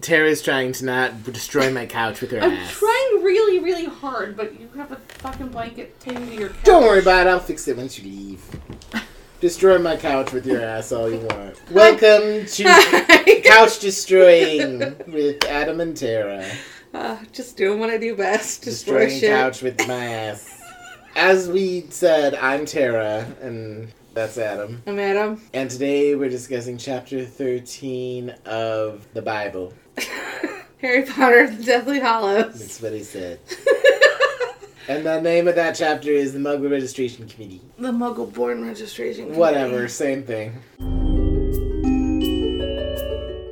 Tara's trying to not destroy my couch with her ass. I'm trying really, really hard, but you have a fucking blanket taking to your couch. Don't worry about it. I'll fix it once you leave. Destroy my couch with your ass all you want. Welcome to Couch Destroying with Adam and Tara. Just doing what I do best. Destroying shit. Couch with my ass. As we said, I'm Tara, and... that's Adam. I'm Adam. And today we're discussing Chapter 13 of the Bible. Harry Potter and the Deathly Hallows. That's what he said. And the name of that chapter is the Muggle Registration Committee. The Muggle-Born Registration Committee. Whatever, same thing.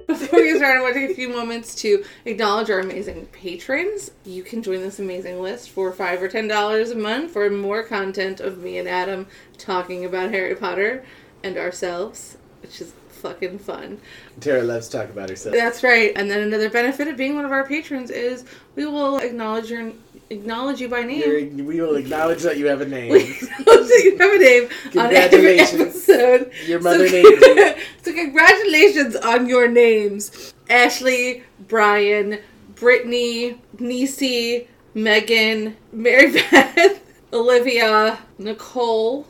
Before we start, I want to take a few moments to acknowledge our amazing patrons. You can join this amazing list for $5 or $10 a month for more content of me and Adam talking about Harry Potter and ourselves, which is fucking fun. Tara loves talking about herself. That's right. And then another benefit of being one of our patrons is we will acknowledge you by name. We will acknowledge that you have a name. We acknowledge that you have a name on every episode. Your mother named you. So congratulations on your names. Ashley, Brian, Brittany, Niecy, Megan, Mary Beth, Olivia, Nicole.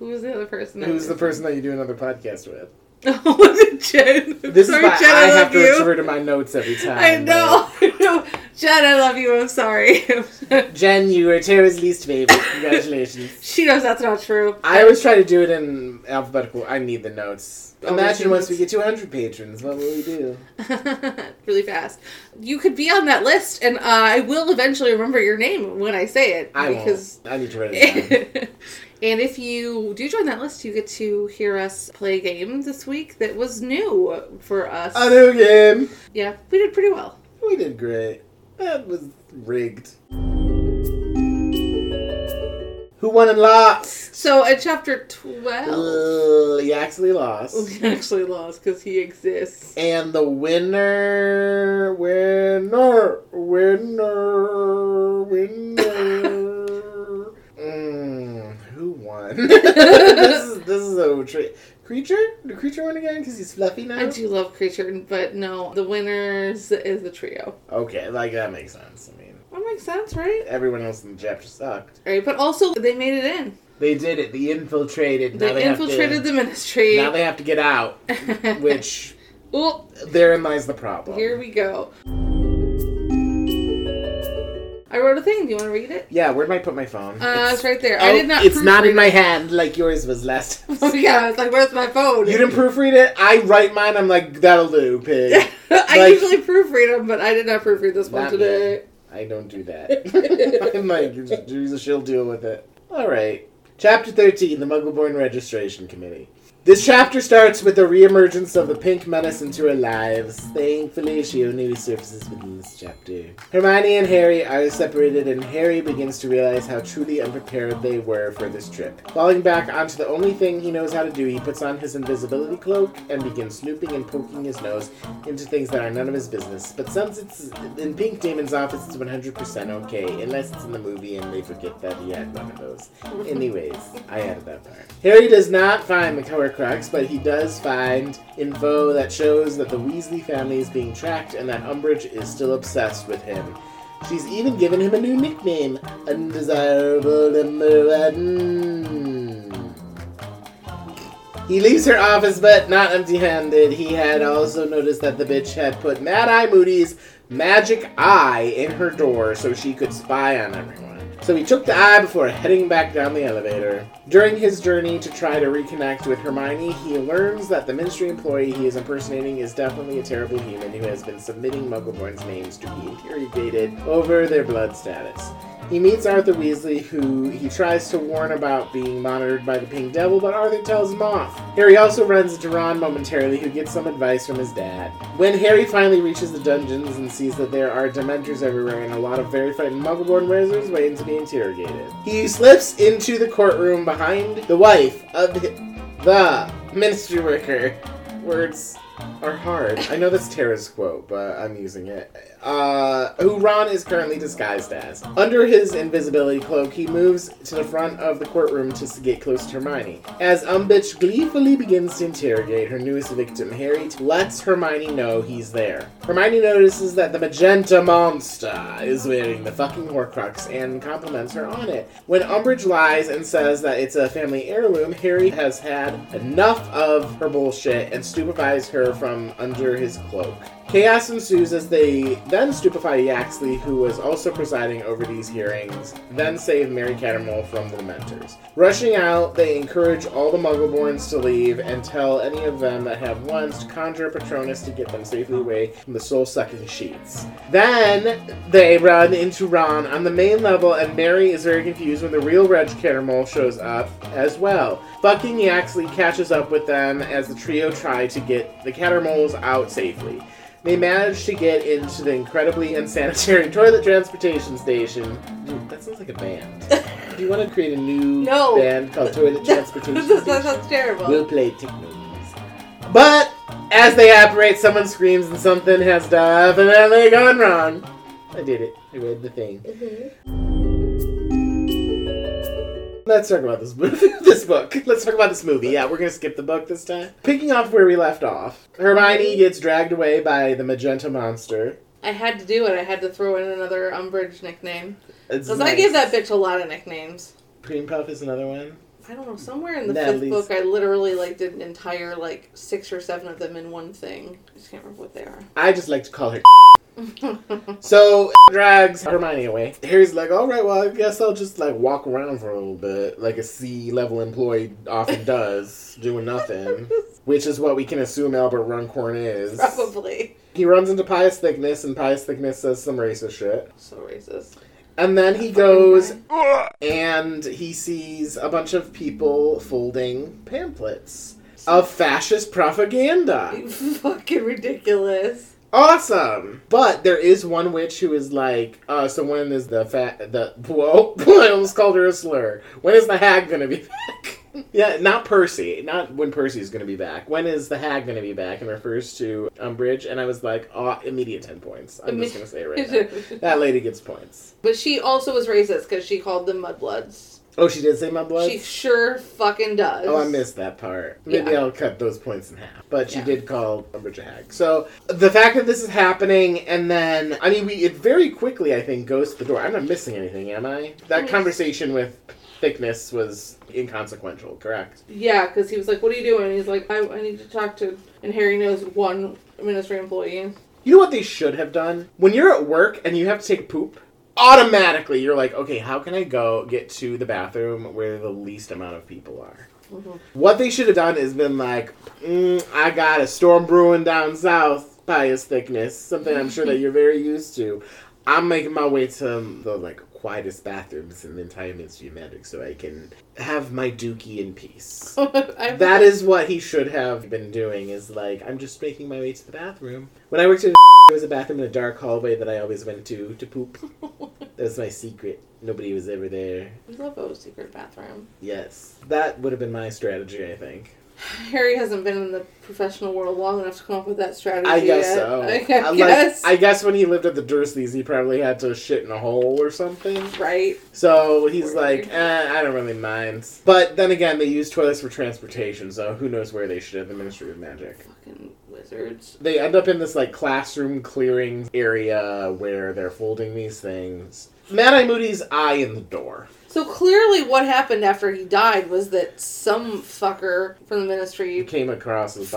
Who's the other person? Who's the person that you do another podcast with? Oh, was it Jen? This sorry, is why Jen, I have to refer to my notes every time. I know. Jen, I love you. I'm sorry. Jen, you were Tara's least favorite. Congratulations. She knows that's not true. I always try to do it in alphabetical. I need the notes. Imagine once we get 200 patrons. What will we do? Really fast. You could be on that list, and I will eventually remember your name when I say it. I won't. I need to write it down. And if you do join that list, you get to hear us play a game this week that was new for us. A new game! Yeah, we did pretty well. We did great. That was rigged. Who won and lost? So, at chapter 12... Yaxley lost. Yaxley lost, because he exists. And the winner... This is so tricky. Creature? Did Creature win again? Because he's fluffy now? I do love Creature, but no. The winners is the trio. Okay, like that makes sense. I mean... that makes sense, right? Everyone else in the chapter sucked. Right, but also, they made it in. They did it. They infiltrated. They infiltrated the ministry. Now they have to get out. Which... well, therein lies the problem. Here we go. I wrote a thing. Do you want to read it? Yeah, where did I put my phone? It's right there. Oh, I did not proofread it. It's not in my hand like yours was last time. Oh, yeah. I was like, where's my phone? You didn't proofread it? I write mine. I'm like, that'll do, pig. I usually proofread them, but I did not proofread this one today. Me. I don't do that. I'm like, she'll deal with it. All right. Chapter 13, the Muggle-Born Registration Committee. This chapter starts with the reemergence of the pink menace into her lives. Thankfully, she only resurfaces within this chapter. Hermione and Harry are separated, and Harry begins to realize how truly unprepared they were for this trip. Falling back onto the only thing he knows how to do, he puts on his invisibility cloak and begins snooping and poking his nose into things that are none of his business. But since it's in Pink Damon's office, it's 100% okay, unless it's in the movie and they forget that he had one of those. Anyways, I added that part. Harry does not find the Horcrux, but he does find info that shows that the Weasley family is being tracked and that Umbridge is still obsessed with him. She's even given him a new nickname, Undesirable Number One. He leaves her office, but not empty-handed. He had also noticed that the bitch had put Mad-Eye Moody's magic eye in her door so she could spy on everyone. So he took the eye before heading back down the elevator. During his journey to try to reconnect with Hermione, he learns that the ministry employee he is impersonating is definitely a terrible human who has been submitting Muggleborn's names to be interrogated over their blood status. He meets Arthur Weasley, who he tries to warn about being monitored by the Pink Devil, but Arthur tells him off. Harry also runs into Ron momentarily, who gets some advice from his dad. When Harry finally reaches the dungeons and sees that there are Dementors everywhere and a lot of very frightened Muggle-born wizards waiting to be interrogated, he slips into the courtroom behind the wife of the ministry worker. Words are hard. I know that's Tara's quote, but I'm using it. Who Ron is currently disguised as. Under his invisibility cloak, he moves to the front of the courtroom to get close to Hermione. As Umbridge gleefully begins to interrogate her newest victim, Harry lets Hermione know he's there. Hermione notices that the magenta monster is wearing the fucking Horcrux and compliments her on it. When Umbridge lies and says that it's a family heirloom, Harry has had enough of her bullshit and stupefies her from under his cloak. Chaos ensues as they then stupefy Yaxley, who was also presiding over these hearings, then save Mary Cattermole from the Dementors. Rushing out, they encourage all the Muggle-borns to leave and tell any of them that have once to conjure Patronus to get them safely away from the soul-sucking sheets. Then they run into Ron on the main level, and Mary is very confused when the real Reg Cattermole shows up as well. Fucking Yaxley catches up with them as the trio try to get the Cattermoles out safely. They managed to get into the incredibly unsanitary toilet transportation station. Dude, that sounds like a band. Do you want to create a new band called Toilet Transportation Station? That sounds terrible. We'll play techno music. But as they operate, someone screams and something has to happen, and then they're going wrong. I did it. I read the thing. Let's talk about this book. Let's talk about this movie. Yeah, we're going to skip the book this time. Picking off where we left off, Hermione gets dragged away by the magenta monster. I had to do it. I had to throw in another Umbridge nickname. Because nice. I gave that bitch a lot of nicknames. Cream Puff is another one. I don't know. Somewhere in the fifth book, I literally did an entire 6 or 7 of them in one thing. I just can't remember what they are. I just like to call her So, drags Hermione away. Harry's like, alright, well, I guess I'll just, walk around for a little bit, like a C-level employee often does, doing nothing. Which is what we can assume Albert Runcorn is. Probably. He runs into Pius Thicknesse, and Pius Thicknesse says some racist shit. So racist. And then he goes, and he sees a bunch of people folding pamphlets of fascist propaganda. Fucking ridiculous. Awesome! But there is one witch who is so when is whoa, I almost called her a slur. When is the hag gonna be back? Yeah, not Percy. Not when Percy's gonna be back. When is the hag gonna be back? And refers to Umbridge, and I was like, oh, immediate 10 points. I'm just gonna say it right now. That lady gets points. But she also was racist because she called them mudbloods. Oh, she did say mudbloods? She sure fucking does. Oh, I missed that part. Maybe I'll cut those points in half. But she did call Umbridge a hag. So, the fact that this is happening, and then, it very quickly, I think, goes to the door. I'm not missing anything, am I? That conversation with Thicknesse was inconsequential, correct? Yeah, because he was like, what are you doing? And he's like, I need to talk to... And Harry knows one ministry employee. You know what they should have done? When you're at work and you have to take a poop... Automatically, you're like, okay, how can I go get to the bathroom where the least amount of people are? Mm-hmm. What they should have done is been like, I got a storm brewing down south, Pius Thicknesse, something I'm sure that you're very used to. I'm making my way to the quietest bathrooms in the entire Ministry of Magic so I can have my dookie in peace. That is what he should have been doing, is I'm just making my way to the bathroom. When I worked at there was a bathroom in a dark hallway that I always went to poop. That was my secret. Nobody was ever there. I love a secret bathroom. Yes. That would have been my strategy, I think. Harry hasn't been in the professional world long enough to come up with that strategy yet. I guess so. I guess when he lived at the Dursleys, he probably had to shit in a hole or something. Right. So he's I don't really mind. But then again, they use toilets for transportation, so who knows where they should have the Ministry of Magic. Fucking wizards. They end up in this, classroom clearing area where they're folding these things. Mad-Eye Moody's eye in the door. So clearly what happened after he died was that some fucker from the ministry came across his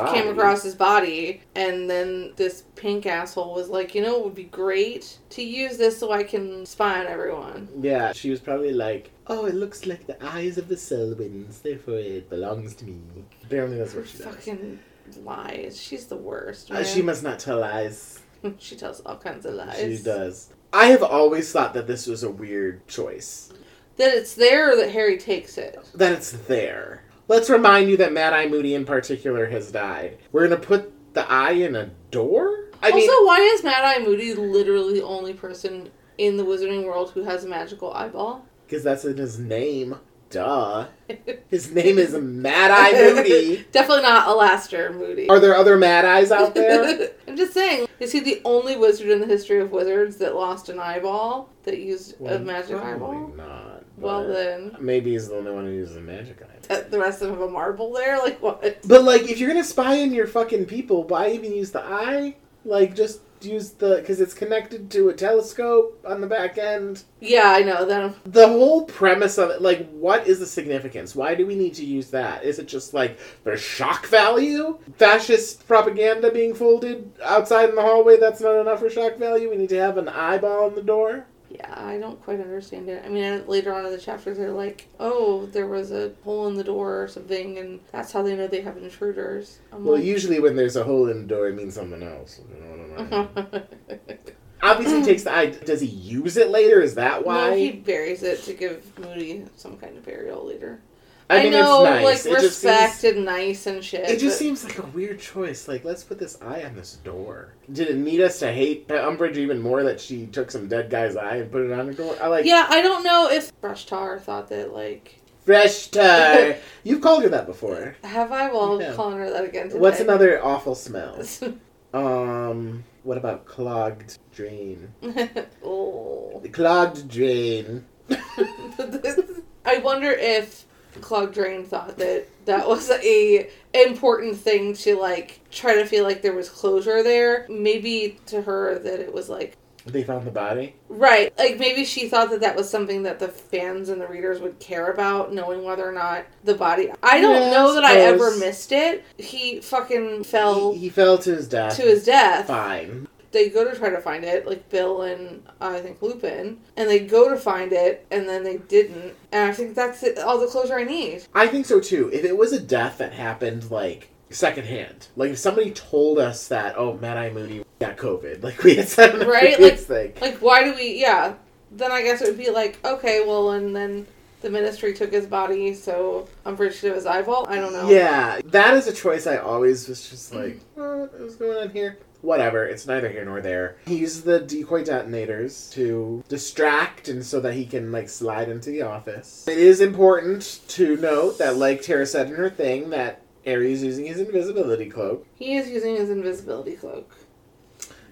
body, and then this pink asshole was like, you know, it would be great to use this so I can spy on everyone. Yeah, she was probably like, oh, it looks like the eyes of the Selwyns, therefore it belongs to me. Apparently that's what she does. Fucking lies. She's the worst. She must not tell lies. She tells all kinds of lies. She does. I have always thought that this was a weird choice. That it's there or that Harry takes it? That it's there. Let's remind you that Mad-Eye Moody in particular has died. We're going to put the eye in a door? Why is Mad-Eye Moody literally the only person in the wizarding world who has a magical eyeball? Because that's in his name. Duh. His name is Mad-Eye Moody. Definitely not Alastair Moody. Are there other Mad-Eyes out there? I'm just saying. Is he the only wizard in the history of wizards that lost an eyeball that used a magic eyeball? Probably not. Well, then. Maybe he's the only one who uses a magic eyeball. The rest of them have a marble there? Like, what? But, like, if you're going to spy on your fucking people, why even use the eye? Like, just use the... Because it's connected to a telescope on the back end. Yeah, I know. The whole premise of it, like, what is the significance? Why do we need to use that? Is it just, like, the shock value? Fascist propaganda being folded outside in the hallway, that's not enough for shock value? We need to have an eyeball on the door? Yeah, I don't quite understand it. I mean, later on in the chapters, they're like, oh, there was a hole in the door or something, and that's how they know they have intruders. Usually when there's a hole in the door, it means something else. You know what I mean? Obviously, he takes the eye. Does he use it later? Is that why? No, he buries it to give Moody some kind of burial later. I mean, know, it's nice. Like, respected, nice and shit. It just seems like a weird choice. Like, let's put this eye on this door. Did it need us to hate Umbridge even more that she took some dead guy's eye and put it on her door? Yeah, I don't know if Fresh Tar thought that, like... Fresh Tar! You've called her that before. Have I? Well, I'm calling her that again today. What's another awful smell? What about clogged drain? Oh. Clogged drain. I wonder if... Clog Drain thought that was a important thing to, like, try to feel like there was closure there. Maybe to her that it was, like... They found the body? Right. Like, maybe she thought that was something that the fans and the readers would care about, knowing whether or not the body... I don't know that I ever missed it. He fucking fell... He fell to his death. Fine. They go to try to find it, like Bill and I think Lupin, and they go to find it, and then they didn't. And I think that's all the closure I need. I think so too. If it was a death that happened, like, secondhand, like if somebody told us that, oh, Mad-Eye Moody got COVID, like we had said in the previous thing. Like, why do we? Yeah. Then I guess it would be like, okay, well, and then. The Ministry took his body, so Umbridge did his eyeball. I don't know. Yeah, that is a choice I always was just like, what is going on here? Whatever, it's neither here nor there. He uses the decoy detonators to distract and so that he can, like, slide into the office. It is important to note that, like Tara said in her thing, that Harry is using his invisibility cloak. He is using his invisibility cloak.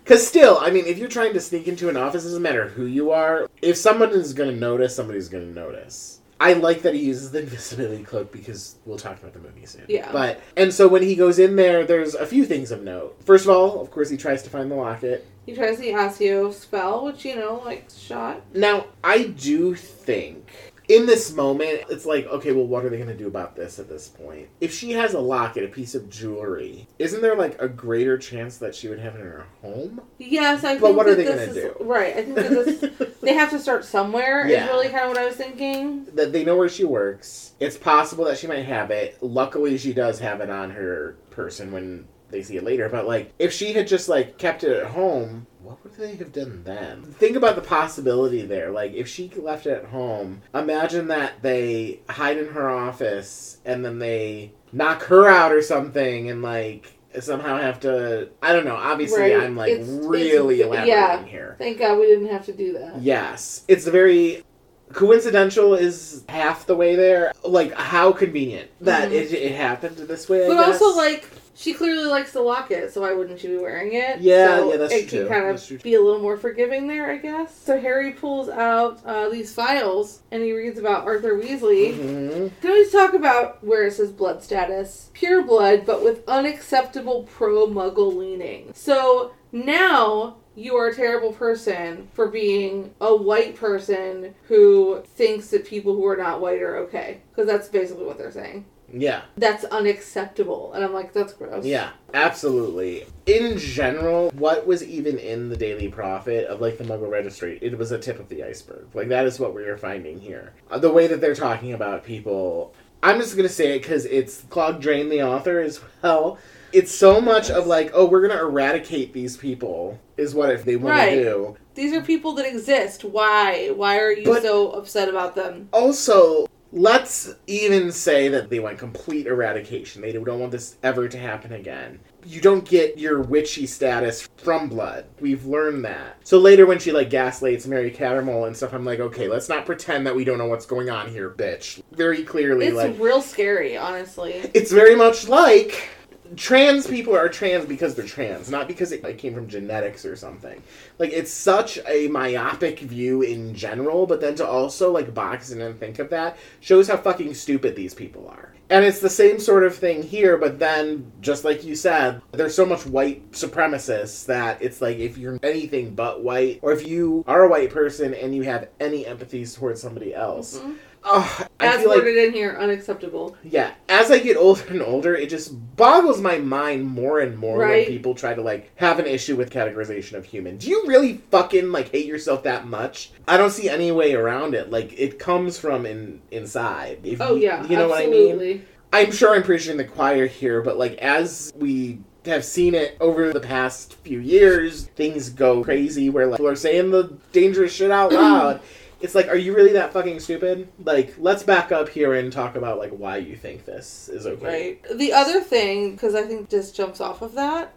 Because still, I mean, if you're trying to sneak into an office, it doesn't matter who you are. If someone is going to notice, somebody's going to notice. I like that he uses the invisibility cloak because we'll talk about the movie soon. Yeah. And so when he goes in there, there's a few things of note. First of all, of course, he tries to find the locket. He tries the Accio spell, which, you know, like, shot. Now, I do think, in this moment, it's like, okay, well, what are they going to do about this at this point? If she has a locket, a piece of jewelry, isn't there, like, a greater chance that she would have it in her home? Yes, I think But what are they going to do? Right, I think that this... They have to start somewhere, is really kind of what I was thinking. That they know where she works. It's possible that she might have it. Luckily, she does have it on her person when they see it later. But, like, if she had just, like, kept it at home, what would they have done then? Think about the possibility there. Like, if she left it at home, imagine that they hide in her office and then they knock her out or something and, like... somehow have to... I don't know. Obviously, right. I'm, like, really elaborating here. Thank God we didn't have to do that. Yes. It's very... Coincidental is half the way there. Like, how convenient that it happened this way, but I guess. Also, like, she clearly likes the locket, so why wouldn't she be wearing it? Yeah, so that's true. It can kind of be a little more forgiving there, I guess. So Harry pulls out these files, and he reads about Arthur Weasley. Mm-hmm. Can we talk about where it says blood status? Pure blood, but with unacceptable pro-Muggle leaning. So now... You are a terrible person for being a white person who thinks that people who are not white are okay. Because that's basically what they're saying. Yeah. That's unacceptable. And I'm like, that's gross. Yeah, absolutely. In general, what was even in the Daily Prophet of, like, the Muggle Registry? It was a tip of the iceberg. Like, that is what we are finding here. The way that they're talking about people... I'm just going to say it because it's Claude Drain, the author, as well... It's so much of, like, oh, we're going to eradicate these people, is what they want to do. These are people that exist. Why? Why are you so upset about them? Also, let's even say that they want complete eradication. They don't want this ever to happen again. you don't get your witchy status from blood. We've learned that. So later when she, like, gaslights Mary Cattermole and stuff, I'm like, okay, let's not pretend that we don't know what's going on here, bitch. Very clearly, it's like... It's real scary, honestly. It's very much like... Trans people are trans because they're trans, not because it came from genetics or something. Like, it's such a myopic view in general, but then to also, like, box in and think of that shows how fucking stupid these people are. And it's the same sort of thing here, but then, just like you said, there's so much white supremacists that it's like, if you're anything but white, or if you are a white person and you have any empathy towards somebody else... Mm-hmm. Oh, as worded in here, unacceptable. Yeah. As I get older and older, it just boggles my mind more and more when people try to, like, have an issue with categorization of human. Do you really fucking, like, hate yourself that much? I don't see any way around it. Like, it comes from inside. If You know absolutely. What I mean? I'm sure I'm preaching the choir here, but, like, as we... have seen it over the past few years, things go crazy where, like, people are saying the dangerous shit out loud. It's like, are you really that fucking stupid? Like, let's back up here and talk about, like, why you think this is okay. Right. The other thing, because I think this jumps off of that,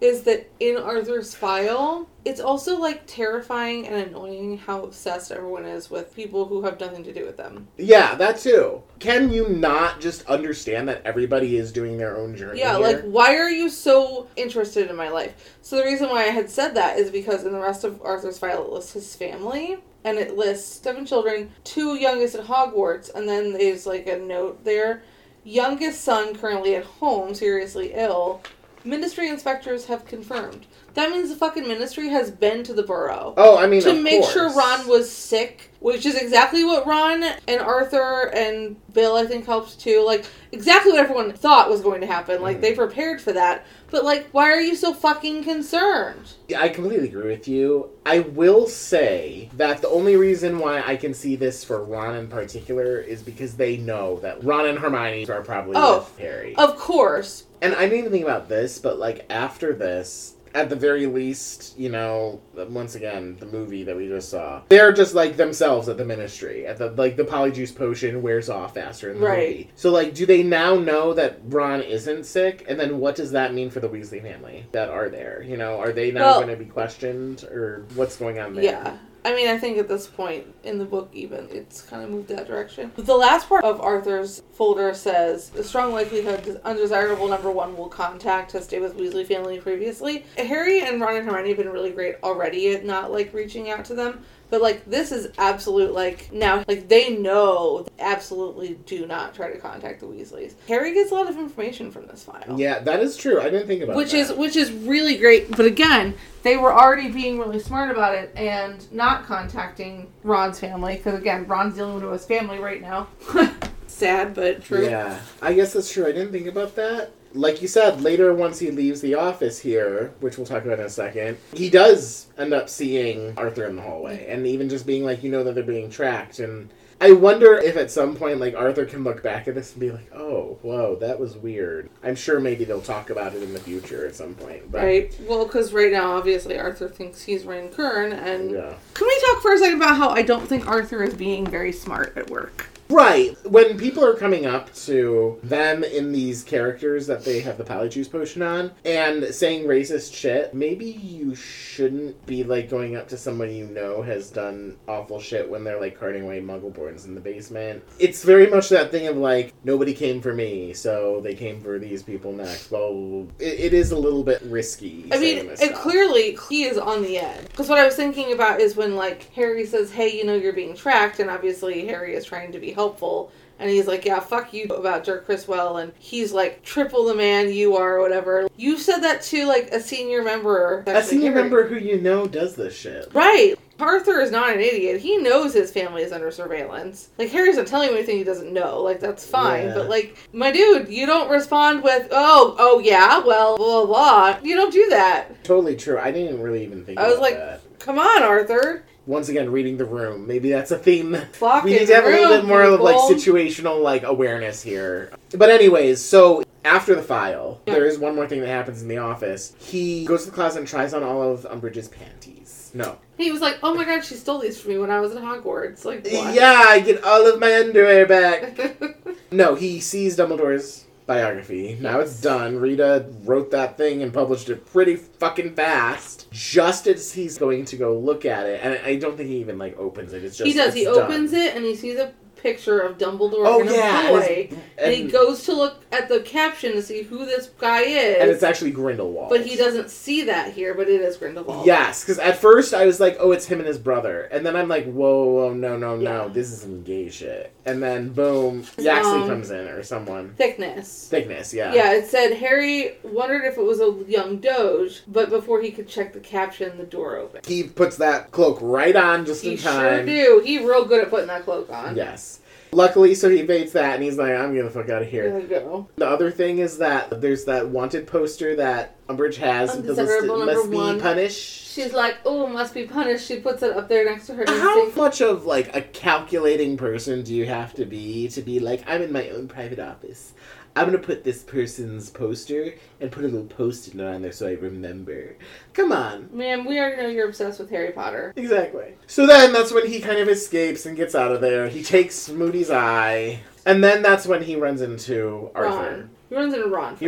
is that in Arthur's file, it's also, like, terrifying and annoying how obsessed everyone is with people who have nothing to do with them. Yeah, that too. Can you not just understand that everybody is doing their own journey? Yeah, here? Like, why are you so interested in my life? So the reason why I had said that is because in the rest of Arthur's file, it lists his family... And it lists 7 children, 2 youngest at Hogwarts, and then there's, like, a note there. Youngest son currently at home, seriously ill. Ministry inspectors have confirmed. That means the fucking ministry has been to the borough. Oh, I mean, to make sure Ron was sick, which is exactly what Ron and Arthur and Bill, I think, helped too. Like, exactly what everyone thought was going to happen. Like, they prepared for that. But, like, why are you so fucking concerned? Yeah, I completely agree with you. I will say that the only reason why I can see this for Ron in particular is because they know that Ron and Hermione are probably with Harry. Of course. And I didn't even think about this, but, like, after this... At the very least, you know, once again, the movie that we just saw. They're just, like, themselves at the ministry. At the, like, the Polyjuice potion wears off faster in the movie. So, like, do they now know that Ron isn't sick? And then what does that mean for the Weasley family that are there? You know, are they now going to be questioned? Or what's going on there? Yeah. I mean, I think at this point in the book, even, it's kind of moved that direction. The last part of Arthur's folder says, a strong likelihood undesirable number 1 will contact, has stayed with Weasley family previously. Harry and Ron and Hermione have been really great already at not, like, reaching out to them. But, like, this is absolute, like, now, like, they know they absolutely do not try to contact the Weasleys. Harry gets a lot of information from this file. Yeah, that is true. I didn't think about that. Which is really great. But, again, they were already being really smart about it and not contacting Ron's family. Because, again, Ron's dealing with his family right now. Sad, but true. Yeah, I guess that's true. I didn't think about that. Like you said, later once he leaves the office here, which we'll talk about in a second, he does end up seeing Arthur in the hallway. And even just being like, you know that they're being tracked. And I wonder if at some point, like, Arthur can look back at this and be like, oh, whoa, that was weird. I'm sure maybe they'll talk about it in the future at some point. But... Right. Well, because right now, obviously, Arthur thinks he's Runcorn. And Can we talk for a second about how I don't think Arthur is being very smart at work? Right. When people are coming up to them in these characters that they have the Polyjuice potion on and saying racist shit, maybe you shouldn't be, like, going up to someone you know has done awful shit when they're, like, carting away Muggle-borns in the basement. It's very much that thing of, like, nobody came for me, so they came for these people next. Well, it is a little bit risky. I mean, and clearly he is on the edge. Because what I was thinking about is when, like, Harry says, hey, you know you're being tracked, and obviously Harry is trying to be helpful, and he's like, yeah, fuck you about Dirk Criswell, and he's like, triple the man you are, or whatever. You said that to, like, a senior member. A senior member who you know does this shit. Right. Arthur is not an idiot. He knows his family is under surveillance. Like, Harry's not telling him anything he doesn't know. Like, that's fine. Yeah. But, like, my dude, you don't respond with, oh, yeah, well, blah, blah, blah. You don't do that. Totally true. I didn't really even think about that. I was like, come on, Arthur. Once again, reading the room. Maybe that's a theme. We need to have a little bit more of, like, situational, like, awareness here. But anyways, so after the file, there is one more thing that happens in the office. He goes to the closet and tries on all of Umbridge's panties. No. He was like, oh my god, she stole these from me when I was at Hogwarts. Like, what? Yeah, I get all of my underwear back. No, he sees Dumbledore's biography. Now it's done. Rita wrote that thing and published it pretty fucking fast. Just as he's going to go look at it, and I don't think he even like opens it. It's just he does. He opens it and he sees a picture of Dumbledore boy, and he goes to look at the caption to see who this guy is. And it's actually Grindelwald. But he doesn't see that here, but it is Grindelwald. Yes, because at first I was like, oh, it's him and his brother. And then I'm like, whoa, no, this is some gay shit. And then, boom, Yaxley comes in, or someone. Thicknesse, yeah. Yeah, it said, Harry wondered if it was a young doge, but before he could check the caption, the door opened. He puts that cloak right on just in time. He sure do. He's real good at putting that cloak on. Yes. Luckily, so he evades that, and he's like, I'm getting the fuck out of here. There we go. The other thing is that there's that wanted poster that Umbridge has. Must be punished. She's like, oh, must be punished. She puts it up there next to her. How much of, like, a calculating person do you have to be like, I'm in my own private office. I'm going to put this person's poster and put a little post-it note on there so I remember. Come on. Man, we already know you're obsessed with Harry Potter. Exactly. So then that's when he kind of escapes and gets out of there. He takes Moody's eye. And then that's when he runs into Arthur. Ron. He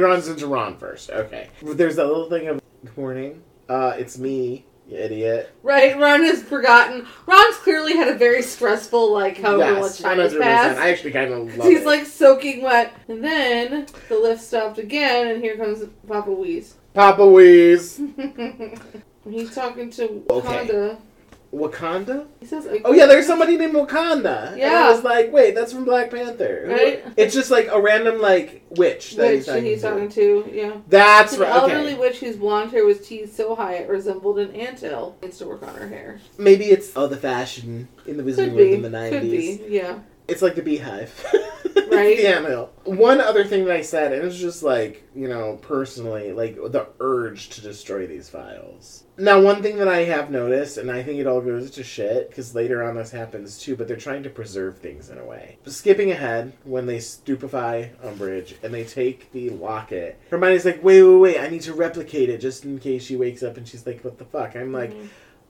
runs into Ron first. Okay. There's that little thing of, warning, it's me, you idiot. Right, Ron has forgotten. Ron's clearly had a very stressful, like, however much time has passed. I actually kind of love it. He's, like, soaking wet. And then the lift stopped again, and here comes Papa Weas. Papa Weas. He's talking to Wakanda. Wakanda? He says, oh, yeah, there's somebody named Wakanda. Yeah. And I was like, wait, that's from Black Panther. Right? It's just like a random, like, witch that he's talking to. Yeah. That's right. An elderly witch whose blonde hair was teased so high it resembled an anthill. Needs to work on her hair. Maybe it's the fashion in the Wizarding World in the 90s. Could be, yeah. It's like the beehive. Right? The anthill. One other thing that I said, and it's just like, you know, personally, like, the urge to destroy these files. Now, one thing that I have noticed, and I think it all goes to shit, because later on this happens too, but they're trying to preserve things in a way. Skipping ahead, when they stupefy Umbridge, and they take the locket, Hermione's like, wait, I need to replicate it, just in case she wakes up and she's like, what the fuck? I'm like,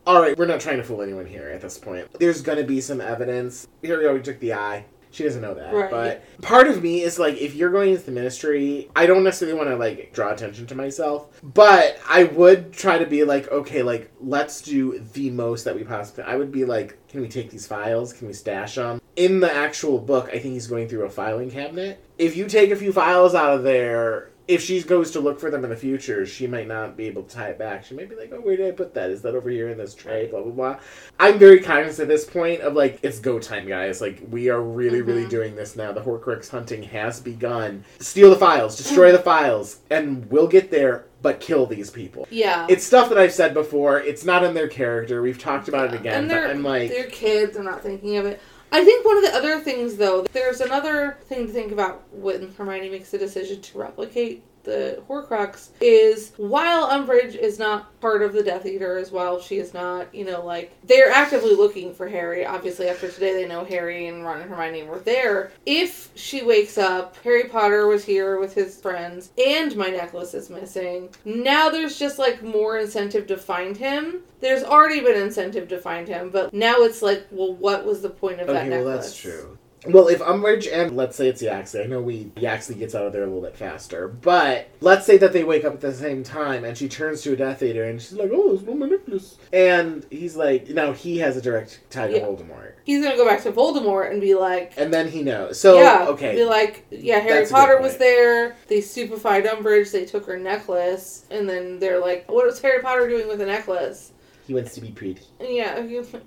alright, we're not trying to fool anyone here at this point. There's gonna be some evidence. Here we go, we took the eye. She doesn't know that, right. But part of me is like, if you're going into the ministry, I don't necessarily want to, like, draw attention to myself, but I would try to be like, okay, like, let's do the most that we possibly... I would be like, can we take these files? Can we stash them? In the actual book, I think he's going through a filing cabinet. If you take a few files out of there... If she goes to look for them in the future, she might not be able to tie it back. She might be like, oh, where did I put that? Is that over here in this tray? Blah, blah, blah. I'm very cognizant at this point of, like, it's go time, guys. Like, we are really, really doing this now. The Horcrux hunting has begun. Steal the files. Destroy the files. And we'll get there, but kill these people. Yeah. It's stuff that I've said before. It's not in their character. We've talked about it again. And but I'm like... They're kids. They're not thinking of it. I think one of the other things, though, there's another thing to think about when Hermione makes the decision to replicate the Horcrux, is while Umbridge is not part of the Death Eater as well, she is not, you know, like, they're actively looking for Harry. Obviously, after today, they know Harry and Ron and Hermione were there. If she wakes up, Harry Potter was here with his friends, and my necklace is missing. Now there's just, like, more incentive to find him. There's already been incentive to find him, but now it's like, well, what was the point of that necklace? Well, that's true. Well, if Umbridge and, let's say it's Yaxley, I know Yaxley gets out of there a little bit faster, but let's say that they wake up at the same time and she turns to a Death Eater and she's like, oh, it's not my necklace. And he's like, now he has a direct tie to Voldemort. He's going to go back to Voldemort and be like... And then he knows. So, yeah, okay. Be like, yeah, Harry Potter was there, they stupefied Umbridge, they took her necklace, and then they're like, what was Harry Potter doing with a necklace? He wants to be pretty. Yeah,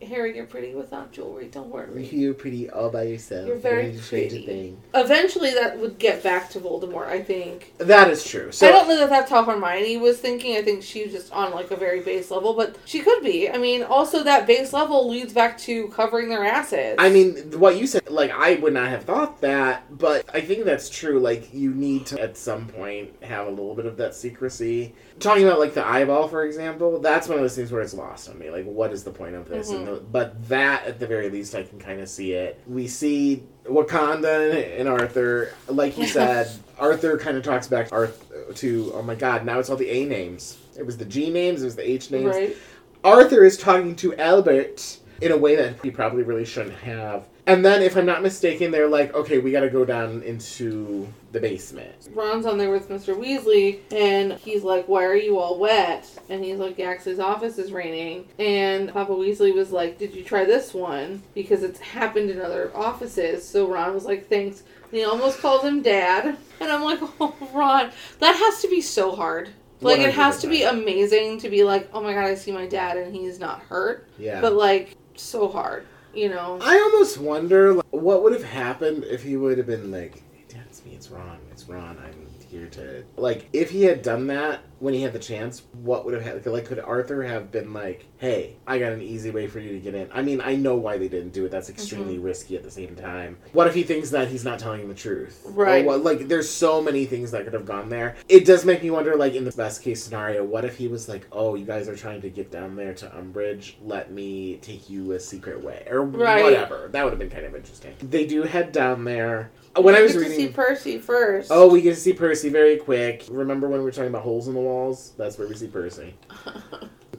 Harry, you're pretty without jewelry. Don't worry. You're pretty all by yourself. You're very pretty. Thing. Eventually, that would get back to Voldemort, I think. That is true. So I don't know that that's how Hermione was thinking. I think she was just on, like, a very base level, but she could be. I mean, also that base level leads back to covering their asses. I mean, what you said, like, I would not have thought that, but I think that's true. Like, you need to, at some point, have a little bit of that secrecy. Talking about, like, the eyeball, for example, that's one of those things where it's lost on me. Like, what is the point of this? Mm-hmm. But that, at the very least, I can kind of see it. We see Wakanda and Arthur. Like you said, Arthur kind of talks back to, oh my god, now it's all the A names. It was the G names, it was the H names. Right. Arthur is talking to Albert in a way that he probably really shouldn't have. And then, if I'm not mistaken, they're like, okay, we gotta go down into the basement. Ron's on there with Mr. Weasley, and he's like, why are you all wet? And he's like, Yaxley's office is raining. And Papa Weasley was like, did you try this one? Because it's happened in other offices. So Ron was like, thanks. And he almost called him Dad. And I'm like, oh, Ron, that has to be so hard. Like, 100%. It has to be amazing to be like, oh my God, I see my dad and he's not hurt. Yeah. But, like, so hard, you know? I almost wonder, like, what would have happened if he would have been like, hey, Dad, it's me, it's Ron, I'm here to... Like, if he had done that when he had the chance, what would have happened? Like, could Arthur have been like, hey, I got an easy way for you to get in? I mean, I know why they didn't do it. That's extremely risky at the same time. What if he thinks that he's not telling him the truth? Right. Or what, like, there's so many things that could have gone there. It does make me wonder, like, in the best case scenario, what if he was like, oh, you guys are trying to get down there to Umbridge. Let me take you a secret way. Or whatever. That would have been kind of interesting. They do head down there. When I was reading, we get to see Percy first. Oh, we get to see Percy very quick. Remember when we were talking about holes in the walls? That's where we see Percy.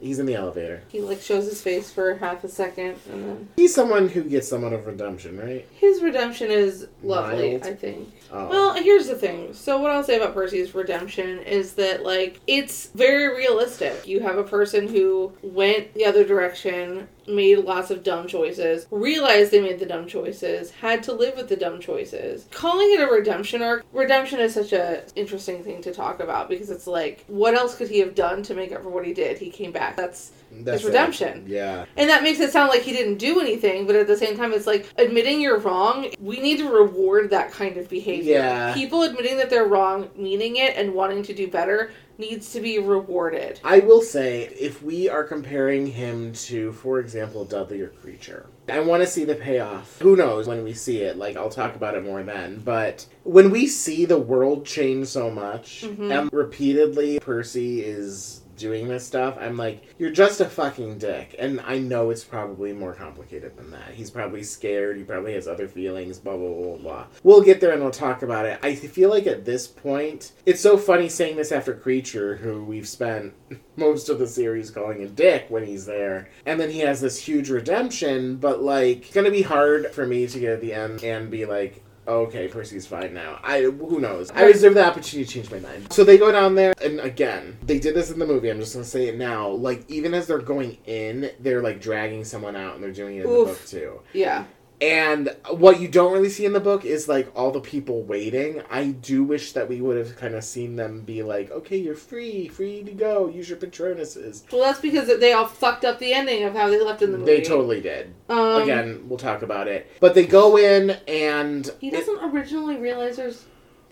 He's in the elevator. He, like, shows his face for half a second. And then... He's someone who gets somewhat of redemption, right? His redemption is lovely, mild, I think. Oh. Well, here's the thing. So what I'll say about Percy's redemption is that, like, it's very realistic. You have a person who went the other direction, made lots of dumb choices, realized they made the dumb choices, had to live with the dumb choices. Calling it a redemption arc, redemption is such an interesting thing to talk about because it's like, what else could he have done to make up for what he did? He came back. That's his redemption. It. Yeah. And that makes it sound like he didn't do anything, but at the same time, it's like, admitting you're wrong, we need to reward that kind of behavior. Yeah. People admitting that they're wrong, meaning it, and wanting to do better needs to be rewarded. I will say, if we are comparing him to, for example, Dudley or Creature, I want to see the payoff. Who knows when we see it? Like, I'll talk about it more then. But when we see the world change so much, and repeatedly Percy is... doing this stuff, I'm like, you're just a fucking dick. And I know it's probably more complicated than that. He's probably scared. He probably has other feelings, blah, blah, blah, blah. We'll get there and we'll talk about it. I feel like at this point, it's so funny saying this after Creature, who we've spent most of the series calling a dick when he's there. And then he has this huge redemption, but, like, it's gonna be hard for me to get at the end and be like, okay, Percy's fine now. Who knows? I reserve the opportunity to change my mind. So they go down there, and again, they did this in the movie. I'm just going to say it now. Like, even as they're going in, they're, like, dragging someone out, and they're doing it in the book, too. Yeah. And what you don't really see in the book is, like, all the people waiting. I do wish that we would have kind of seen them be like, okay, you're free to go, use your Patronuses. Well, that's because they all fucked up the ending of how they left in the movie. They totally did. Again, we'll talk about it. But they go in and... He doesn't originally realize there's...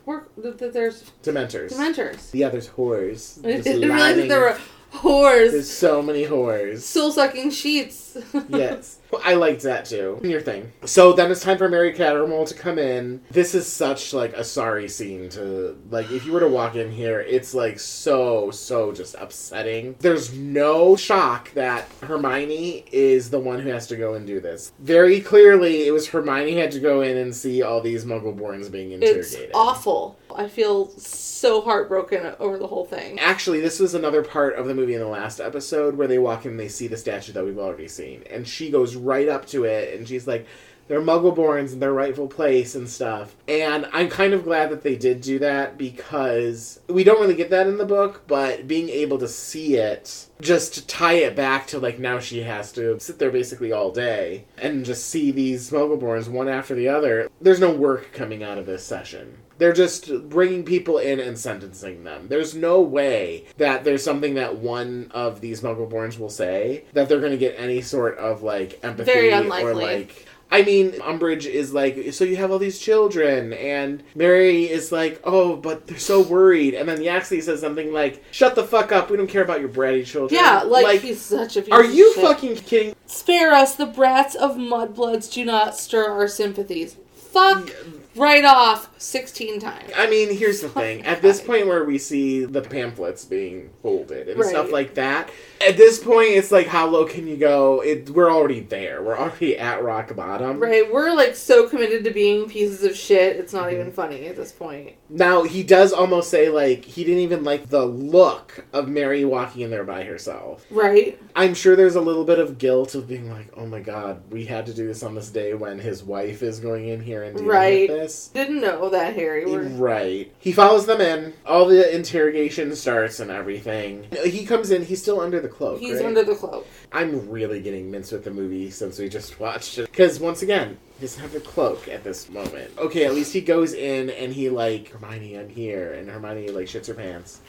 Dementors. The other's whores. I didn't realize that there were... Whores. There's so many whores. Soul-sucking sheets. Yes. I liked that, too. Your thing. So then it's time for Mary Cattermole to come in. This is such, like, a sorry scene to... Like, if you were to walk in here, it's, like, so just upsetting. There's no shock that Hermione is the one who has to go and do this. Very clearly, it was Hermione had to go in and see all these Muggle-borns being interrogated. It's awful. I feel so heartbroken over the whole thing. Actually, this was another part of the movie in the last episode where they walk in and they see the statue that we've already seen. And she goes right up to it, and she's like, they're Muggle-borns in their rightful place and stuff. And I'm kind of glad that they did do that because we don't really get that in the book, but being able to see it, just to tie it back to, like, now she has to sit there basically all day and just see these Muggle-borns one after the other. There's no work coming out of this session. They're just bringing people in and sentencing them. There's no way that there's something that one of these Muggle-borns will say that they're going to get any sort of, like, empathy. Very unlikely. Or, like... I mean, Umbridge is like, so you have all these children, and Mary is like, oh, but they're so worried, and then Yaxley says something like, shut the fuck up, we don't care about your bratty children. Yeah, like he's such a piece of shit. Are you fucking kidding? Spare us, the brats of mudbloods do not stir our sympathies. Fuck right off 16 times. I mean, here's the thing. At this point where we see the pamphlets being folded and stuff like that... At this point, it's like, how low can you go? We're already there. We're already at rock bottom. Right. We're, like, so committed to being pieces of shit, it's not even funny at this point. Now, he does almost say, like, he didn't even like the look of Mary walking in there by herself. Right. I'm sure there's a little bit of guilt of being like, oh my god, we had to do this on this day when his wife is going in here and dealing with this. Didn't know that, Harry. Right. He follows them in. All the interrogation starts and everything. He comes in. He's still under the cloak, under the cloak. I'm really getting minced with the movie since we just watched it. Because, once again, he doesn't have the cloak at this moment. Okay, at least he goes in and he, like, Hermione, I'm here. And Hermione, like, shits her pants.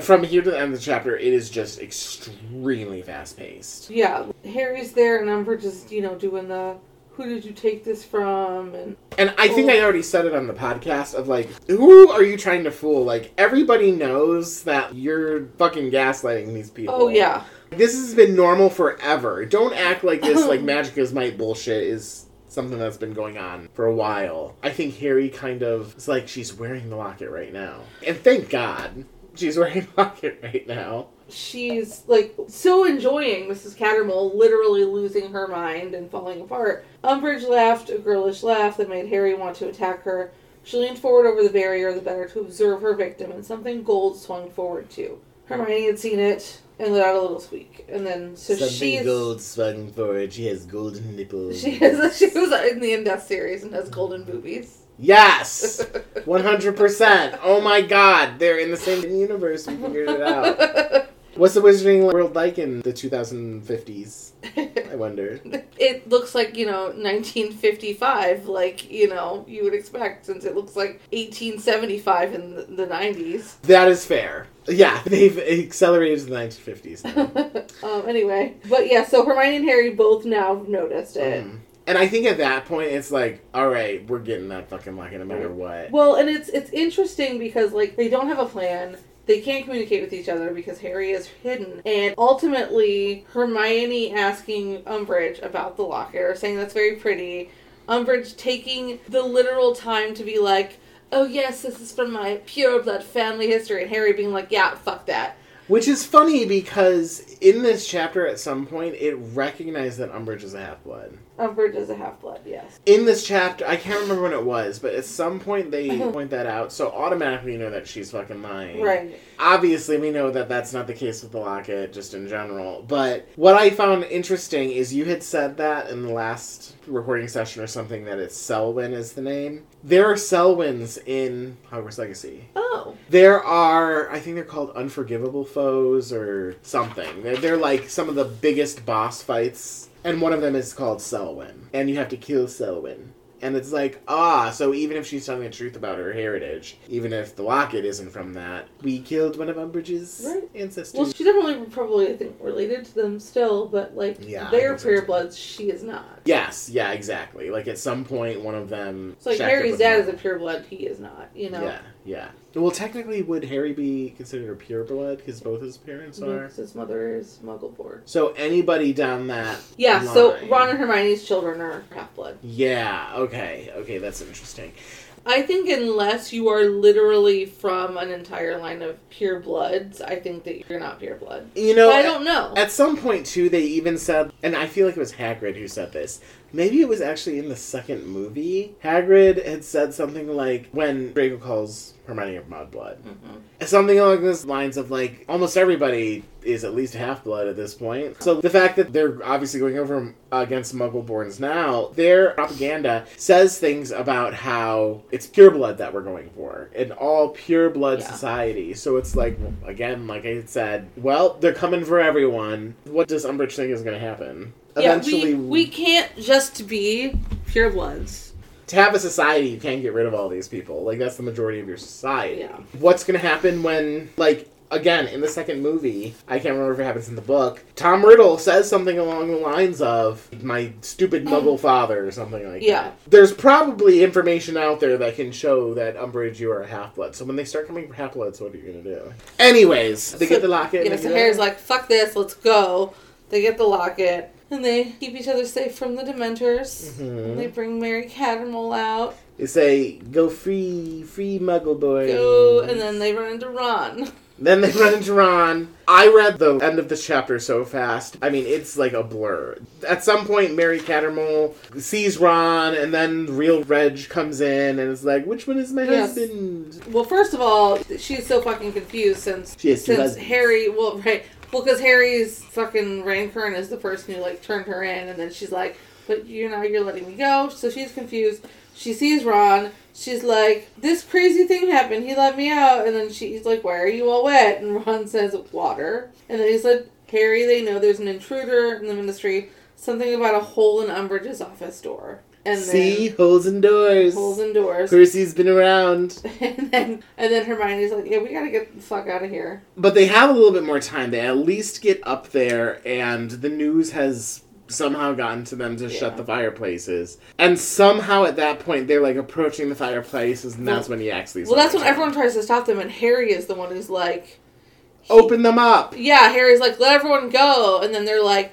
From here to the end of the chapter, it is just extremely fast-paced. Yeah. Harry's there and Umbridge is, you know, doing the... Who did you take this from? And I think I already said it on the podcast of, like, who are you trying to fool? Like, everybody knows that you're fucking gaslighting these people. Oh, yeah. This has been normal forever. Don't act like this, like, magic is might bullshit is something that's been going on for a while. I think Harry kind of is like, she's wearing the locket right now. And thank God she's wearing the locket right now. She's, like, so enjoying Mrs. Cattermole literally losing her mind and falling apart. Umbridge laughed, a girlish laugh that made Harry want to attack her. She leaned forward over the barrier, the better to observe her victim, and something gold swung forward, too. Hermione had seen it and let out a little squeak. And then, so something gold swung forward. She has golden nipples. She was in the In Death series and has golden boobies. Yes! 100%. Oh my god, they're in the same universe. We figured it out. What's the Wizarding World like in the 2050s? I wonder. It looks like, you know, 1955, like, you know, you would expect, since it looks like 1875 in the 90s. That is fair. Yeah, they've accelerated to the 1950s now. Anyway. But yeah, so Hermione and Harry both now noticed it. And I think at that point, it's like, all right, we're getting that fucking locket no matter what. Well, and it's interesting because, like, they don't have a plan. They can't communicate with each other because Harry is hidden. And ultimately, Hermione asking Umbridge about the locket or saying that's very pretty. Umbridge taking the literal time to be like, oh, yes, this is from my pureblood family history. And Harry being like, yeah, fuck that. Which is funny because in this chapter at some point, it recognized that Umbridge is a half-blood. Umbridge is a half-blood, yes. In this chapter, I can't remember when it was, but at some point they point that out, so automatically you know that she's fucking lying. Right. Obviously, we know that that's not the case with the locket, just in general, but what I found interesting is you had said that in the last recording session or something, that it's Selwyn is the name. There are Selwyns in Hogwarts Legacy. Oh. There are, I think they're called Unforgivable Foes or something. They're like some of the biggest boss fights. And one of them is called Selwyn. And you have to kill Selwyn. And it's like, so even if she's telling the truth about her heritage, even if the locket isn't from that, we killed one of Umbridge's ancestors. Well, she's definitely probably, I think, related to them still, but, like, they're purebloods, she is not. Yes, yeah, exactly. Like, at some point, one of them... So, like, Harry's dad is a pureblood, he is not, you know? Yeah, yeah. Well, technically, would Harry be considered a pureblood? Because both his parents are? Because his mother is Muggle-born. So, anybody down that line. So Ron and Hermione's children are half-blood. Yeah, okay, that's interesting. I think unless you are literally from an entire line of pure bloods, I think that you're not pure blood. You know, but I don't know. At some point, too, they even said, and I feel like it was Hagrid who said this, maybe it was actually in the second movie, Hagrid had said something like, when Draco calls Hermione of Mudblood, something along those lines of, like, almost everybody is at least half-blood at this point. So the fact that they're obviously going over against Muggle-borns now, their propaganda says things about how it's pure blood that we're going for, an all pure blood society. So it's like, again, like I said, well, they're coming for everyone. What does Umbridge think is going to happen? Eventually, yeah, we can't just be purebloods. To have a society, you can't get rid of all these people. Like, that's the majority of your society. Yeah. What's going to happen when, like, again, in the second movie, I can't remember if it happens in the book, Tom Riddle says something along the lines of, my stupid Muggle father, or something like that. There's probably information out there that can show that Umbridge, you are a half-blood. So when they start coming for half-bloods, what are you going to do? Anyways, they get the locket. Yeah, so Harry's like, fuck this, let's go. They get the locket. And they keep each other safe from the Dementors. And they bring Mary Cattermole out. They say, go free Muggle boy. Go, and then they run into Ron. Then they run into Ron. I read the end of this chapter so fast. I mean, it's like a blur. At some point, Mary Cattermole sees Ron, and then real Reg comes in and is like, which one is my husband? Well, first of all, she's so fucking confused since Harry... Well, right. Well, because Harry's fucking Rancor is the person who, like, turned her in, and then she's like, but you know, you're letting me go. So she's confused. She sees Ron. She's like, this crazy thing happened. He let me out. And then she's like, why are you all wet? And Ron says, water. And then he said, Harry, they know there's an intruder in the Ministry. Something about a hole in Umbridge's office door. And see? Then, holes in doors. Holes in doors. Percy's been around. And then Hermione's like, yeah, we gotta get the fuck out of here. But they have a little bit more time. They at least get up there, and the news has... somehow gotten to them to shut the fireplaces. And somehow at that point, they're like approaching the fireplaces, and that's when he actually... Well, that's when everyone tries to stop them, and Harry is the one who's like... Open them up! Yeah, Harry's like, let everyone go! And then they're like,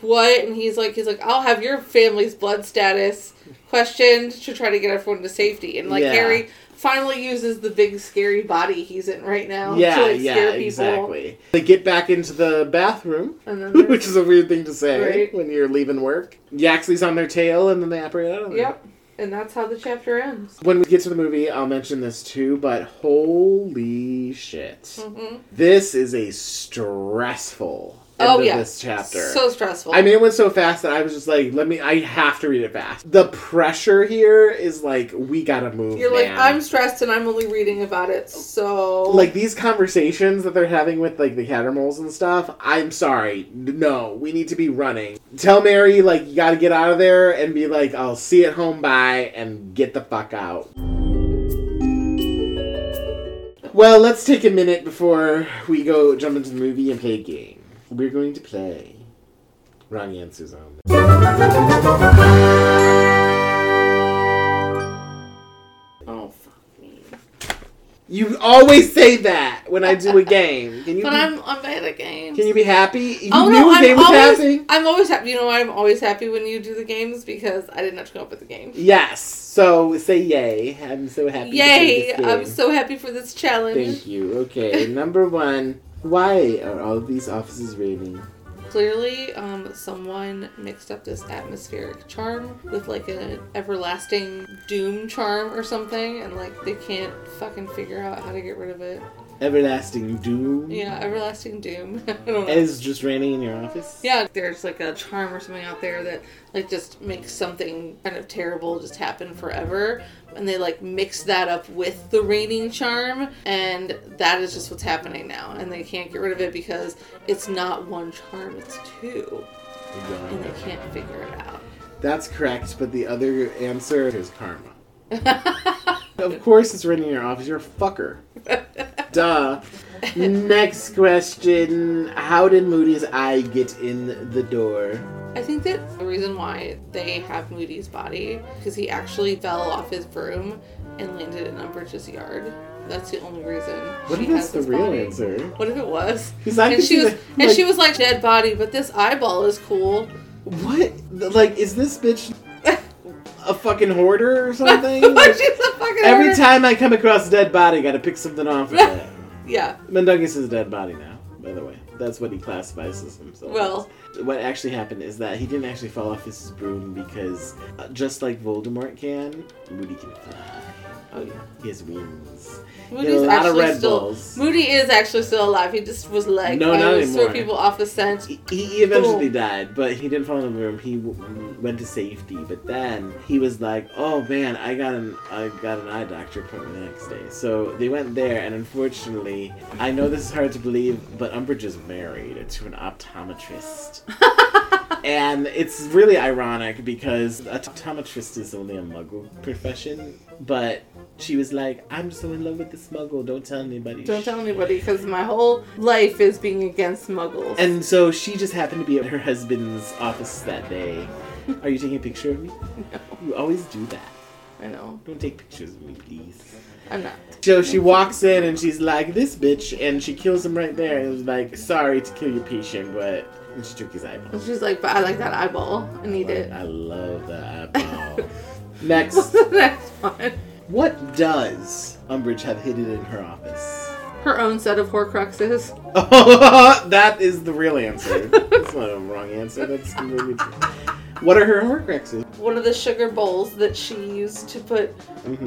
what? And he's like, I'll have your family's blood status questioned to try to get everyone to safety. And Harry finally uses the big scary body he's in right now to scare people. Exactly. They get back into the bathroom, which is a weird thing to say when you're leaving work. Yaxley's on their tail, and then they operate out of them. Yep. And that's how the chapter ends. When we get to the movie, I'll mention this too, but holy shit. Mm-hmm. This is a stressful this chapter. So stressful. I mean, it went so fast that I was just like, I have to read it fast. The pressure here is like, we gotta move. You're like, I'm stressed and I'm only reading about it, so... Like, these conversations that they're having with, like, the Cattermoles and stuff, I'm sorry, no, we need to be running. Tell Mary, like, you gotta get out of there and be like, I'll see you at home, bye, and get the fuck out. Well, let's take a minute before we go jump into the movie and play a game. We're going to play Ronnie and Suzanne. Oh, fuck me. You always say that when I do a game. Can you I'm bad at games. Can you be happy? I'm always happy. You know why I'm always happy when you do the games? Because I didn't have to come up with the game. Yes. So say yay. I'm so happy. Yay. I'm so happy for this challenge. Thank you. Okay. Number 1. Why are all of these offices raining? Clearly, someone mixed up this atmospheric charm with, like, an everlasting doom charm or something, and, like, they can't fucking figure out how to get rid of it. Everlasting doom? Yeah, everlasting doom. I don't know. And it's just raining in your office? Yeah, there's, like, a charm or something out there that, like, just makes something kind of terrible just happen forever. And they, like, mix that up with the raining charm, and that is just what's happening now. And they can't get rid of it because it's not one charm, it's two. And they can't figure it out. That's correct, but the other answer is karma. Of course it's written in your office. You're a fucker. Duh. Next question. How did Moody's eye get in the door? I think that the reason why they have Moody's body because he actually fell off his broom and landed in Umbridge's yard. That's the only reason. What if that's the real answer? What if it was? She was like, dead body, but this eyeball is cool. What? Like, is this bitch... a fucking hoarder or something? She's a fucking every hoarder. Time I come across a dead body, gotta pick something off of it. Yeah. Mundungus is a dead body now, by the way. That's what he classifies as himself. Well. What actually happened is that he didn't actually fall off his broom because, just like Voldemort can, Moody can fly. Oh yeah. He has wings. Moody's he has a lot of Red Bulls. Moody is actually still alive. He just was like, throw people off the scent. He eventually died, but he didn't fall in the room. He went to safety, but then he was like, oh man, I got an eye doctor appointment the next day. So they went there, and unfortunately, I know this is hard to believe, but Umbridge is married to an optometrist. And it's really ironic because an optometrist is only a muggle profession, but she was like, I'm so in love with this muggle, don't tell anybody. Don't tell anybody because my whole life is being against muggles. And so she just happened to be at her husband's office that day. Are you taking a picture of me? No. You always do that. I know. Don't take pictures of me, please. I'm not. So she walks in and she's like, this bitch, and she kills him right there. And it was like, sorry to kill your patient, but... And she took his eyeball. She's like, but I like that eyeball. I need it. I love that eyeball. Next. What's the next one? What does Umbridge have hidden in her office? her own set of Horcruxes. That is the real answer. That's not a wrong answer. That's really true. What are her Horcruxes? One of the sugar bowls that she used to put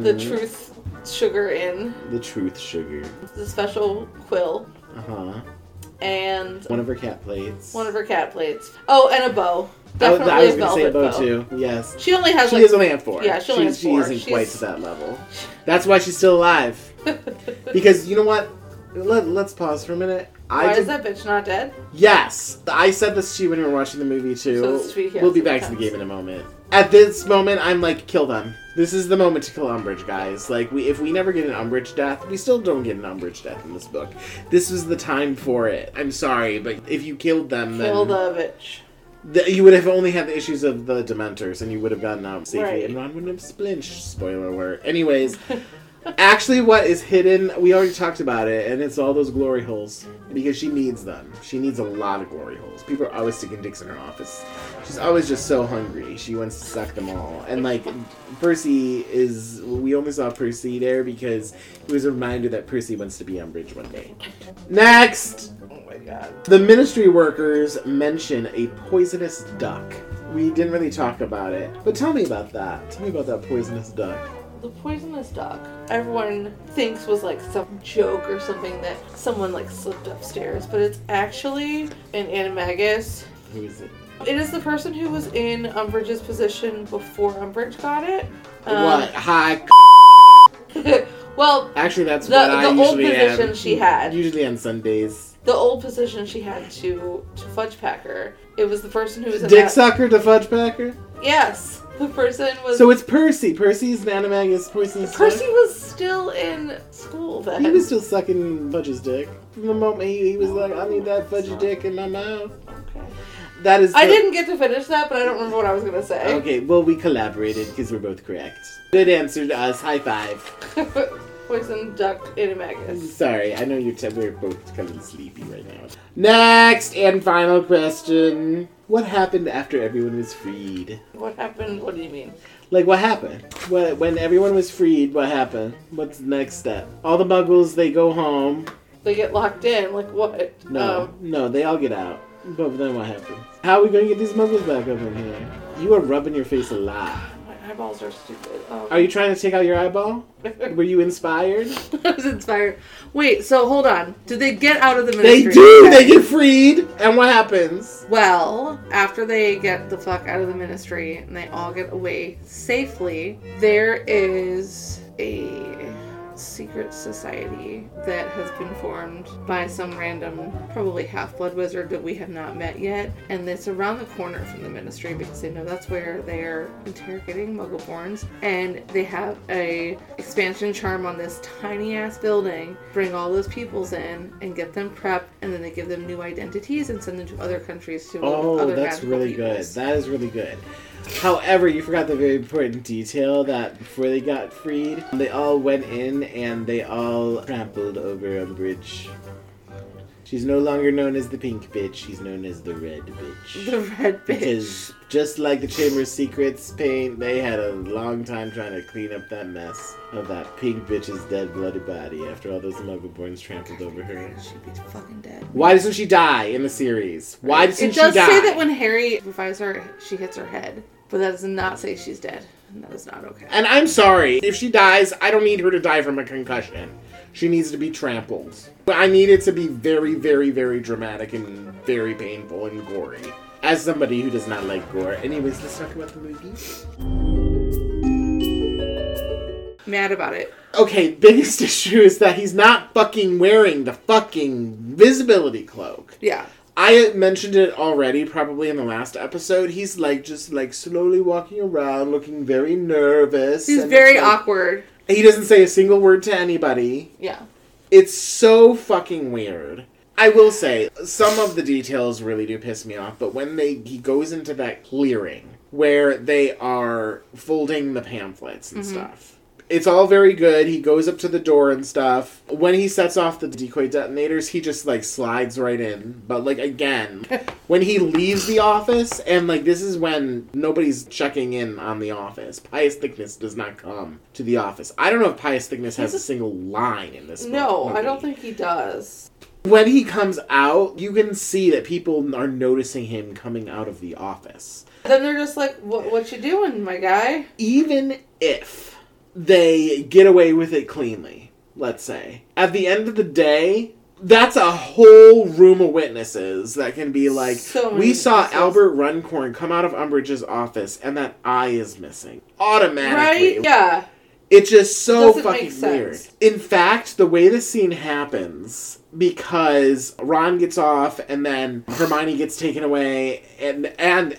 the truth sugar in. The truth sugar. The special quill. Uh-huh. And... one of her cat plates. One of her cat plates. Oh, and a bow. Definitely I was going to say bow, too. Yes. She only has, she is only at four. Yeah, she only has four. She isn't quite to that level. That's why she's still alive. Because, you know what? Let's pause for a minute. Is that bitch not dead? Yes. I said this to you when we were watching the movie, too. So this tweet, yes, we'll be back to the game in a moment. At this moment, I'm like, kill them. This is the moment to kill Umbridge, guys. Like, if we never get an Umbridge death, we still don't get an Umbridge death in this book. This was the time for it. I'm sorry, but if you killed them, then... kill the bitch. You would have only had the issues of the Dementors, and you would have gotten out safely, right. And Ron wouldn't have splinched. Spoiler alert. Anyways... Actually, what is hidden, we already talked about it, and it's all those glory holes, because she needs them. She needs a lot of glory holes. People are always sticking dicks in her office. She's always just so hungry. She wants to suck them all. And, like, Percy is... we only saw Percy there because it was a reminder that Percy wants to be Umbridge one day. Next! Oh, my God. The ministry workers mention a poisonous duck. We didn't really talk about it, but tell me about that. Tell me about that poisonous duck. The poisonous duck, everyone thinks was like some joke or something that someone like slipped upstairs, but it's actually an animagus. Who is it? It is the person who was in Umbridge's position before Umbridge got it. What? Hi. Well, actually, that's what I usually am. The old position she had. Usually on Sundays. The old position she had to Fudge Packer. It was the person who was in dick sucker to Fudge Packer? Yes. The person was... so it's Percy. Percy's an animagus. Percy was still in school then. He was still sucking Fudge's dick. From the moment he was like, I need that Fudge dick in my mouth. Okay. That is... I didn't get to finish that, but I don't remember what I was going to say. Okay, well, we collaborated because we're both correct. Good answer to us. High five. Poison duck animagus. Sorry, I know we're both kind of sleepy right now. Next and final question. What happened after everyone was freed? What happened? What do you mean? Like, what happened? When everyone was freed, what happened? What's the next step? All the Muggles, they go home. They get locked in? Like, what? No, they all get out. But then what happens? How are we going to get these Muggles back up in here? You are rubbing your face a lot. My eyeballs are stupid. Are you trying to take out your eyeball? Were you inspired? I was inspired. Wait, so hold on. Do they get out of the ministry? They do! Okay. They get freed! And what happens? Well, after they get the fuck out of the ministry and they all get away safely, there is a secret society that has been formed by some random, probably half-blood wizard that we have not met yet, and it's around the corner from the ministry because they know that's where they're interrogating Muggle-borns, and they have a expansion charm on this tiny-ass building, bring all those peoples in and get them prepped, and then they give them new identities and send them to other countries to live with other magical peoples. Good. That is really good. However, you forgot the very important detail that before they got freed, they all went in and they all trampled over Umbridge. She's no longer known as the pink bitch. She's known as the red bitch. The red bitch. Because just like the Chamber of Secrets paint, they had a long time trying to clean up that mess of that pink bitch's dead bloody body after all those Muggle-borns trampled over her. She'd be fucking dead. Why doesn't she die in the series? Why doesn't she die? It does say that when Harry revives her, she hits her head. But that does not say she's dead. And that is not okay. And I'm sorry. If she dies, I don't need her to die from a concussion. She needs to be trampled. But I need it to be very, very, very dramatic and very painful and gory. As somebody who does not like gore. Anyways, let's talk about the movie. Mad about it. Okay, biggest issue is that he's not fucking wearing the fucking visibility cloak. Yeah. I mentioned it already, probably in the last episode. He's like just like slowly walking around, looking very nervous. He's very awkward. He doesn't say a single word to anybody. Yeah. It's so fucking weird. I will say, some of the details really do piss me off, but when he goes into that clearing where they are folding the pamphlets and stuff, It's all very good. He goes up to the door and stuff. When he sets off the decoy detonators, he just, like, slides right in. But, like, again, when he leaves the office, and, like, this is when nobody's checking in on the office. Pius Thicknesse does not come to the office. I don't know if Pius Thicknesse has a single line in this book. No, movie. I don't think he does. When he comes out, you can see that people are noticing him coming out of the office. Then they're just like, what you doing, my guy? Even if they get away with it cleanly, let's say. At the end of the day, that's a whole room of witnesses that can be like, so we saw witnesses. Albert Runcorn come out of Umbridge's office and that eye is missing. Automatically. Right? Yeah. It's just so fucking weird. In fact, the way this scene happens, because Ron gets off and then Hermione gets taken away and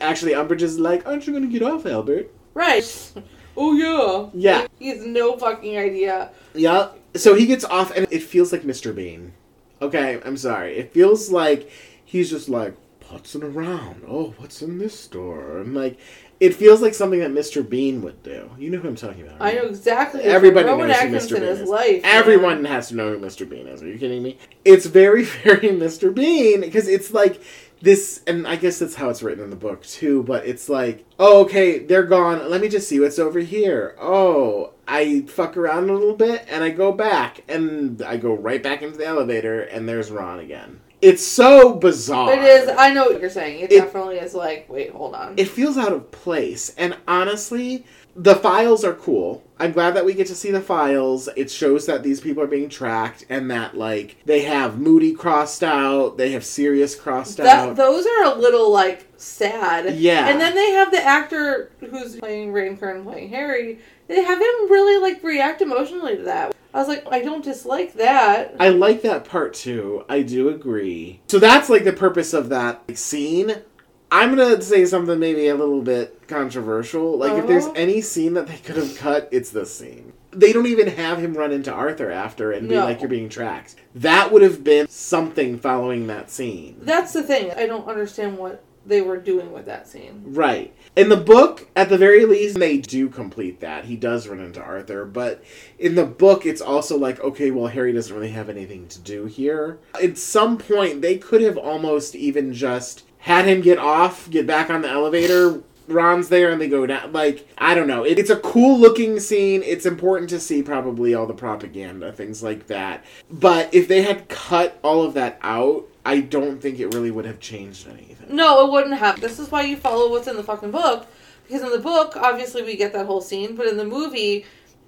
actually Umbridge is like, aren't you going to get off, Albert? Right. Oh, yeah. Yeah. He has no fucking idea. Yeah. So he gets off, and it feels like Mr. Bean. Okay, I'm sorry. It feels like he's just like, putzing around. Oh, what's in this store? And, like, it feels like something that Mr. Bean would do. You know who I'm talking about, right? I know exactly. Everybody knows who Mr. Bean is. Life, everyone has to know who Mr. Bean is. Are you kidding me? It's very, very Mr. Bean, because it's like this, and I guess that's how it's written in the book, too, but it's like, oh, okay, they're gone. Let me just see what's over here. Oh, I fuck around a little bit, and I go back, and I go right back into the elevator, and there's Ron again. It's so bizarre. It is. I know what you're saying. It definitely is like, wait, hold on. It feels out of place. And honestly, the files are cool. I'm glad that we get to see the files. It shows that these people are being tracked and that, like, they have Moody crossed out. They have Sirius crossed out. Those are a little, like, sad. Yeah. And then they have the actor who's playing Runcorn playing Harry. They have him really, like, react emotionally to that. I was like, I don't dislike that. I like that part, too. I do agree. So that's, like, the purpose of that scene. I'm going to say something maybe a little bit controversial. Like, if there's any scene that they could have cut, it's this scene. They don't even have him run into Arthur after and be like, you're being tracked. That would have been something following that scene. That's the thing. I don't understand what they were doing with that scene. Right. In the book, at the very least, they do complete that. He does run into Arthur, but in the book, it's also like, okay, well, Harry doesn't really have anything to do here. At some point, they could have almost even just had him get off, get back on the elevator, Ron's there, and they go down. Like, I don't know. It's a cool-looking scene. It's important to see probably all the propaganda, things like that. But if they had cut all of that out, I don't think it really would have changed anything. No, it wouldn't have. This is why you follow what's in the fucking book. Because in the book, obviously we get that whole scene, but in the movie,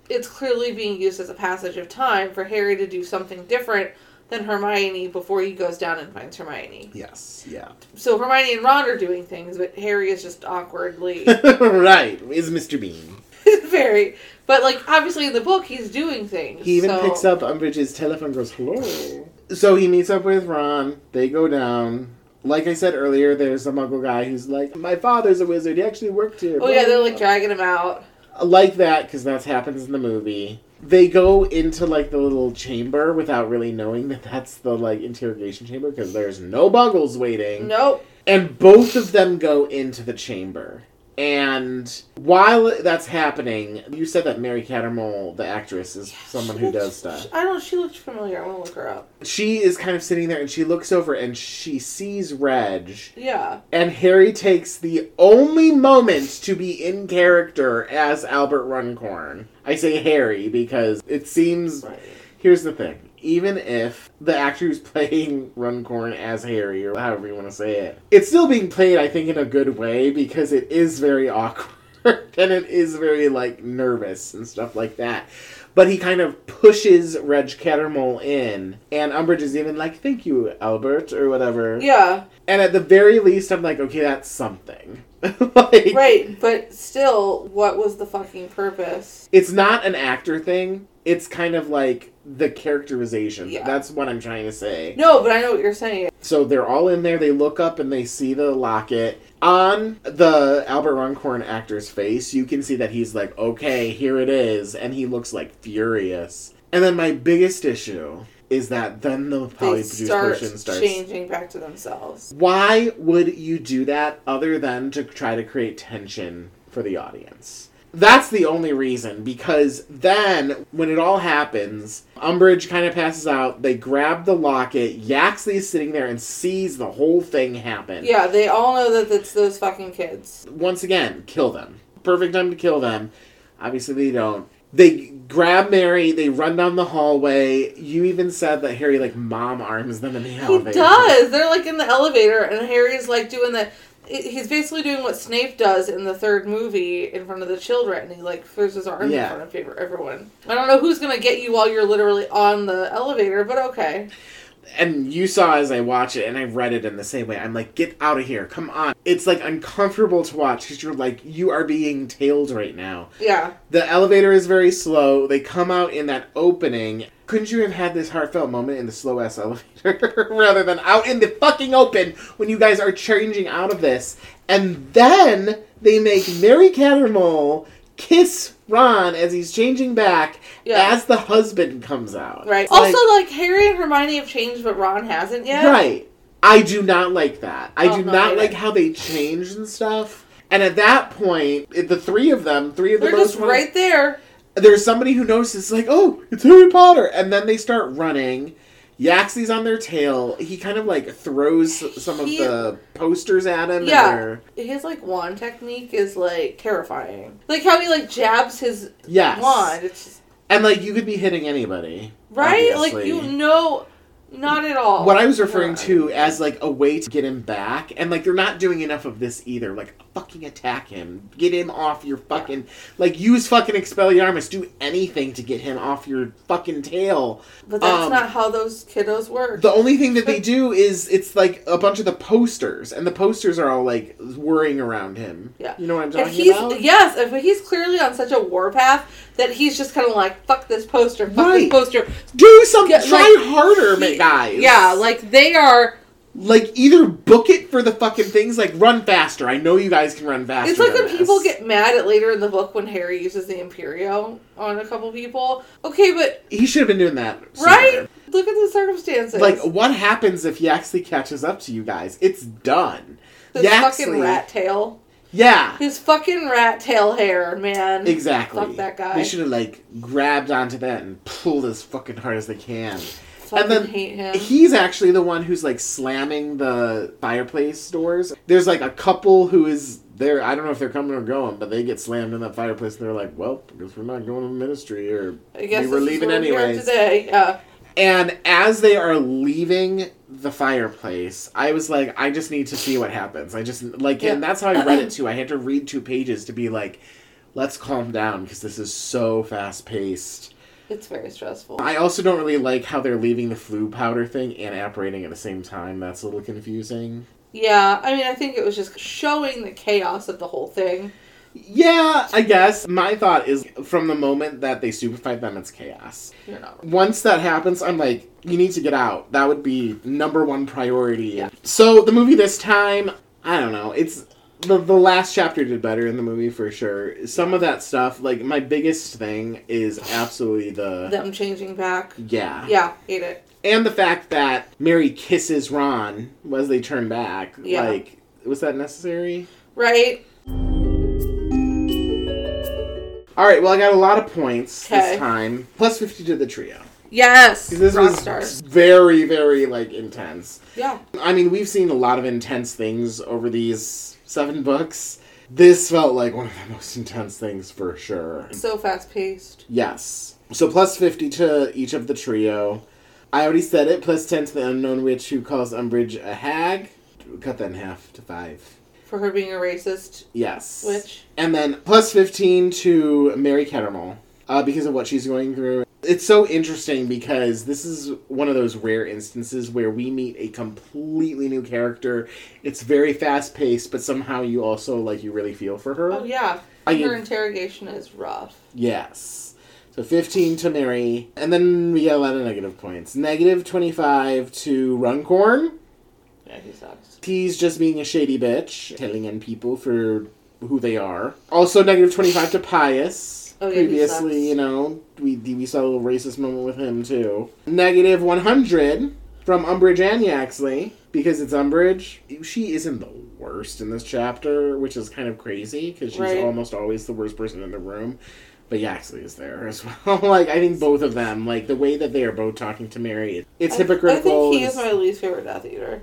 it's clearly being used as a passage of time for Harry to do something different than Hermione before he goes down and finds Hermione. Yes, yeah. So Hermione and Ron are doing things, but Harry is just awkwardly... Right, is Mr. Bean. Very. But, like, obviously in the book, he's doing things. He even picks up Umbridge's telephone and goes, hello. So he meets up with Ron. They go down. Like I said earlier, there's a Muggle guy who's like, my father's a wizard. He actually worked here. Oh, yeah, they're, like, dragging him out. Like that, because that happens in the movie. They go into, like, the little chamber without really knowing that that's the, like, interrogation chamber, because there's no Muggles waiting. Nope. And both of them go into the chamber. And while that's happening, you said that Mary Cattermole, the actress, is someone who does stuff. I don't know. She looks familiar. I want to look her up. She is kind of sitting there, and she looks over, and she sees Reg. Yeah. And Harry takes the only moment to be in character as Albert Runcorn. I say Harry because it seems... Right. Here's the thing. Even if the actor who's playing Runcorn as Harry, or however you want to say it, it's still being played, I think, in a good way, because it is very awkward, and it is very, like, nervous and stuff like that. But he kind of pushes Reg Cattermole in, and Umbridge is even like, thank you, Albert, or whatever. Yeah. And at the very least, I'm like, okay, that's something. Like, right, but still, what was the fucking purpose? It's not an actor thing. It's kind of like the characterization. Yeah. That's what I'm trying to say. No, but I know what you're saying. So they're all in there. They look up and they see the locket. On the Albert Runcorn actor's face, you can see that he's like, okay, here it is. And he looks like furious. And then my biggest issue is that then the Polyjuice potion starts changing back to themselves. Why would you do that other than to try to create tension for the audience? That's the only reason, because then, when it all happens, Umbridge kind of passes out, they grab the locket, Yaxley is sitting there and sees the whole thing happen. Yeah, they all know that it's those fucking kids. Once again, kill them. Perfect time to kill them. Obviously they don't. They grab Mary, they run down the hallway. You even said that Harry, like, mom arms them in the elevator. He does! They're, like, in the elevator, and Harry's, like, doing the... He's basically doing what Snape does in the third movie in front of the children. He, like, throws his arm in front of everyone. I don't know who's going to get you while you're literally on the elevator, but okay. And you saw as I watch it, and I read it in the same way. I'm like, get out of here. Come on. It's, like, uncomfortable to watch because you're like, you are being tailed right now. Yeah. The elevator is very slow. They come out in that opening. Couldn't you have had this heartfelt moment in the slow-ass elevator rather than out in the fucking open when you guys are changing out of this? And then they make Mary Cattermole kiss Ron as he's changing back as the husband comes out. Right. It's also, like, Harry and Hermione have changed, but Ron hasn't yet. Right. I do not like that. I do not like how they changed and stuff. And at that point, the three of them, right there. There's somebody who notices, like, oh, it's Harry Potter. And then they start running. Yaxley's on their tail. He kind of, like, throws some of the posters at him. Yeah. His, like, wand technique is, like, terrifying. Like, how he, like, jabs his wand. It's just... And, like, you could be hitting anybody. Right? Obviously. Like, you know... Not at all. What I was referring to as, like, a way to get him back. And, like, you're not doing enough of this either. Like, fucking attack him. Get him off your fucking... Like, use fucking Expelliarmus. Do anything to get him off your fucking tail. But that's not how those kiddos work. The only thing that they do is, it's, like, a bunch of the posters. And the posters are all, like, whirring around him. Yeah. You know what I'm talking about? Yes, but he's clearly on such a warpath that he's just kind of like, fuck this poster. Fuck this poster. Do something. Try harder, man. Guys. Yeah, like, they are... Like, either book it for the fucking things, like, run faster. I know you guys can run faster. It's like when people get mad at later in the book when Harry uses the Imperio on a couple people. Okay, but... He should have been doing that sooner. Right? Look at the circumstances. Like, what happens if Yaxley catches up to you guys? It's done. His fucking rat tail. Yeah. His fucking rat tail hair, man. Exactly. Fuck that guy. They should have, like, grabbed onto that and pulled as fucking hard as they can. And then hate him. He's actually the one who's, like, slamming the fireplace doors. There's, like, a couple who is there. I don't know if they're coming or going, but they get slammed in that fireplace. And they're like, well, I guess we're not going to ministry, or I guess we were leaving anyways. Today. Yeah. And as they are leaving the fireplace, I was like, I just need to see what happens. I just, like, and that's how I read it, too. I had to read 2 pages to be like, let's calm down, because this is so fast-paced. It's very stressful. I also don't really like how they're leaving the flu powder thing and apparating at the same time. That's a little confusing. Yeah, I mean, I think it was just showing the chaos of the whole thing. Yeah, I guess. My thought is, from the moment that they stupefied them, it's chaos. You're not right. Once that happens, I'm like, you need to get out. That would be #1 priority. Yeah. So, the movie this time, I don't know, it's... The last chapter did better in the movie, for sure. Some of that stuff, like, my biggest thing is absolutely the... Them changing back. Yeah. Yeah, hate it. And the fact that Mary kisses Ron as they turn back. Yeah. Like, was that necessary? Right. All right, well, I got a lot of points this time. Plus 50 to the trio. Yes, this was very, very, like, intense. Yeah. I mean, we've seen a lot of intense things over these... 7 books. This felt like one of the most intense things, for sure. So fast-paced. Yes. So plus 50 to each of the trio. I already said it. Plus 10 to the unknown witch who calls Umbridge a hag. Cut that in half to 5. For her being a racist. Yes. Witch. And then plus 15 to Mary Cattermole. Because of what she's going through. It's so interesting because this is one of those rare instances where we meet a completely new character. It's very fast-paced, but somehow you also, like, you really feel for her. Oh, yeah. Her interrogation is rough. Yes. So 15 to Mary. And then we got a lot of negative points. Negative 25 to Runcorn. Yeah, he sucks. He's just being a shady bitch, telling in people for who they are. Also negative 25 to Pius. Oh, yeah, previously, you know, we saw a little racist moment with him, too. Negative 100 from Umbridge and Yaxley, because it's Umbridge. She isn't the worst in this chapter, which is kind of crazy, because she's almost always the worst person in the room. But Yaxley is there as well. Like, I think both of them, like, the way that they are both talking to Mary, it's hypocritical. I think he is my least favorite Death Eater.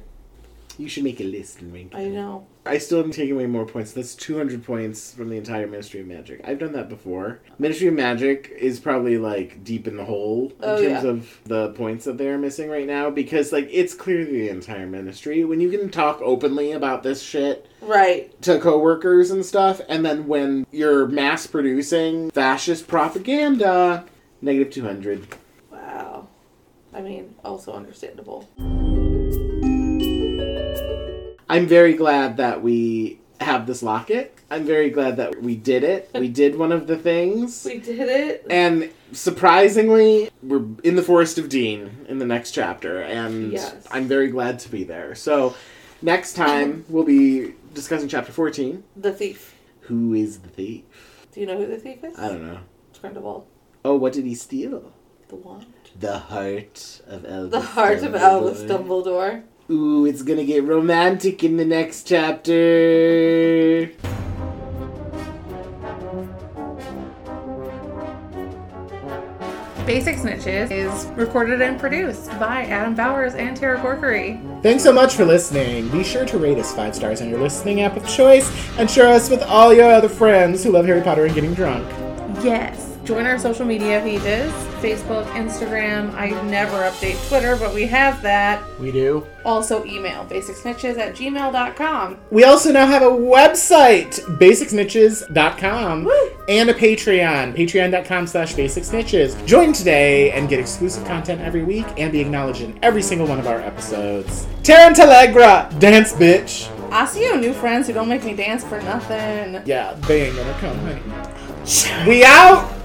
You should make a list and rank it. I know. I still am taking away more points. That's 200 points from the entire Ministry of Magic. I've done that before. Ministry of Magic is probably, like, deep in the hole in terms of the points that they're missing right now. Because, like, it's clearly the entire Ministry. When you can talk openly about this shit to coworkers and stuff, and then when you're mass-producing fascist propaganda, negative 200. Wow. I mean, also understandable. I'm very glad that we have this locket. I'm very glad that we did it. We did one of the things. We did it. And surprisingly, we're in the Forest of Dean in the next chapter. And yes. I'm very glad to be there. So next time, we'll be discussing Chapter 14. The Thief. Who is the thief? Do you know who the thief is? I don't know. It's Grindelwald. Oh, what did he steal? The wand. The heart of Albus Dumbledore. The heart of Albus Dumbledore. Ooh, it's gonna get romantic in the next chapter. Basic Snitches is recorded and produced by Adam Bowers and Tara Corkery. Thanks so much for listening. Be sure to rate us 5 stars on your listening app of choice and share us with all your other friends who love Harry Potter and getting drunk. Yes. Join our social media pages, Facebook, Instagram. I never update Twitter, but we have that. We do. Also email basicsnitches@gmail.com. We also now have a website, basicsnitches.com, and a Patreon, patreon.com/basicsnitches. Join today and get exclusive content every week and be acknowledged in every single one of our episodes. Tarantalegra, dance bitch. I see you new friends who don't make me dance for nothing. Yeah, they ain't gonna come, honey. We out!